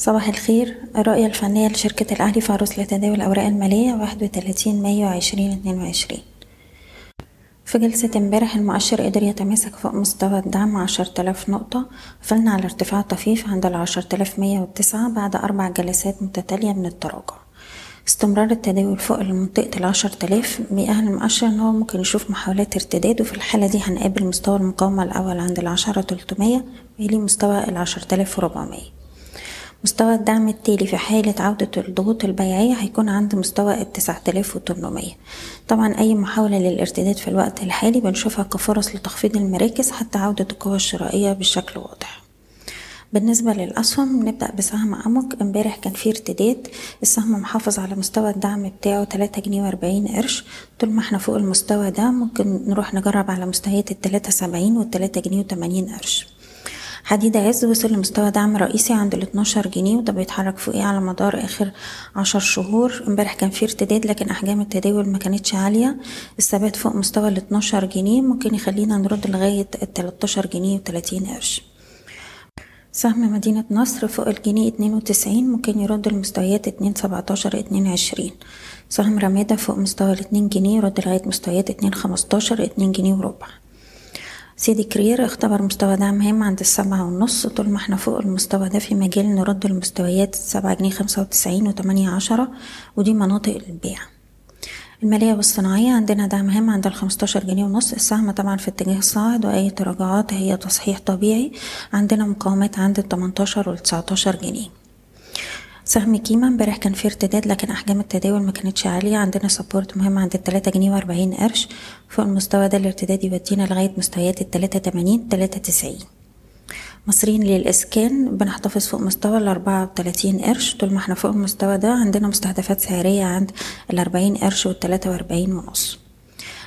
صباح الخير. الرؤية الفنية لشركة الأهلي فاروس لتداول الأوراق المالية 31 مايو 2022. في جلسة امبارح المؤشر قدر يتماسك فوق مستوى الدعم 10,000 نقطة، قفلنا على ارتفاع طفيف عند 10,109 بعد 4 جلسات متتالية من التراجع. استمرار التداول فوق منطقة 10,000 مؤهل المؤشر ان هو ممكن يشوف محاولات ارتداد، وفي الحالة دي هنقابل مستوى المقاومة الأول عند 10,300 ويلي مستوى 10,400. مستوى الدعم التالي في حالة عودة الضغوط البيعية هيكون عند مستوى 9,800. طبعا أي محاولة للارتداد في الوقت الحالي بنشوفها كفرص لتخفيض المراكز حتى عودة القوة الشرائية بشكل واضح. بالنسبة للأسهم نبدأ بسهم عمق. امبارح كان فيه ارتداد، السهم محافظ على مستوى الدعم بتاعه 3 جنيه و40 قرش. طول ما احنا فوق المستوى ده ممكن نروح نجرب على مستويات 3.70 و3 جنيه و80 قرش. حديده عز وصل لمستوى دعم رئيسي عند 12 جنيه، وده بيتحرك فوقيه على مدار اخر 10 شهور. امبارح كان فيه ارتداد لكن احجام التداول ما كانتش عاليه، الثبات فوق مستوى 12 جنيه ممكن يخلينا نرد لغايه 13 جنيه و30 قرش. سهم مدينه نصر فوق 1.92 جنيه ممكن يرد لمستويات 2.17 2.20. سهم رمادا فوق مستوى 2 جنيه يرد لغايه مستويات 2.15 2 جنيه وربع. سيدي كريير اختبر مستوى دعم هام عند 7.5. طول ما احنا فوق المستوى ده في مجال نرد المستويات 7 جنيه 95 و8 10، ودي مناطق البيع. المالية والصناعية عندنا دعم هام عند 15 جنيه ونص. السهم طبعا في اتجاه الصاعد واي تراجعات هي تصحيح طبيعي، عندنا مقاومات عند 18 و 19 جنيه. سهم كيما امبارح كان فيه ارتداد لكن احجام التداول ما كانتش عاليه، عندنا سبورت مهم عند 3 جنيه و40 قرش. فوق المستوى ده الارتداد يودينا لغايه مستويات 3.80 3.90. مصرين للإسكان بنحتفظ فوق مستوى 34 قرش. طول ما احنا فوق المستوى ده عندنا مستهدفات سعريه عند 40 قرش و43 ونص.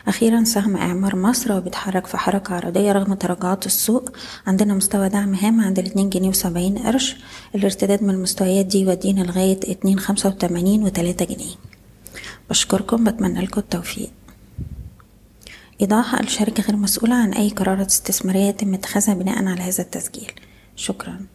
اخيرا سهم اعمار مصر وبيتحرك في حركه عرضيه رغم تراجعات السوق، عندنا مستوى دعم هام عند 2 جنيه و70 قرش. الارتداد من المستويات دي يودينا لغايه 2.85 و3 جنيه. بشكركم، بتمنى لكم التوفيق. إيضاح: الشركه غير مسؤوله عن اي قرارات استثماريه يتم اتخاذها بناء على هذا التسجيل. شكرا.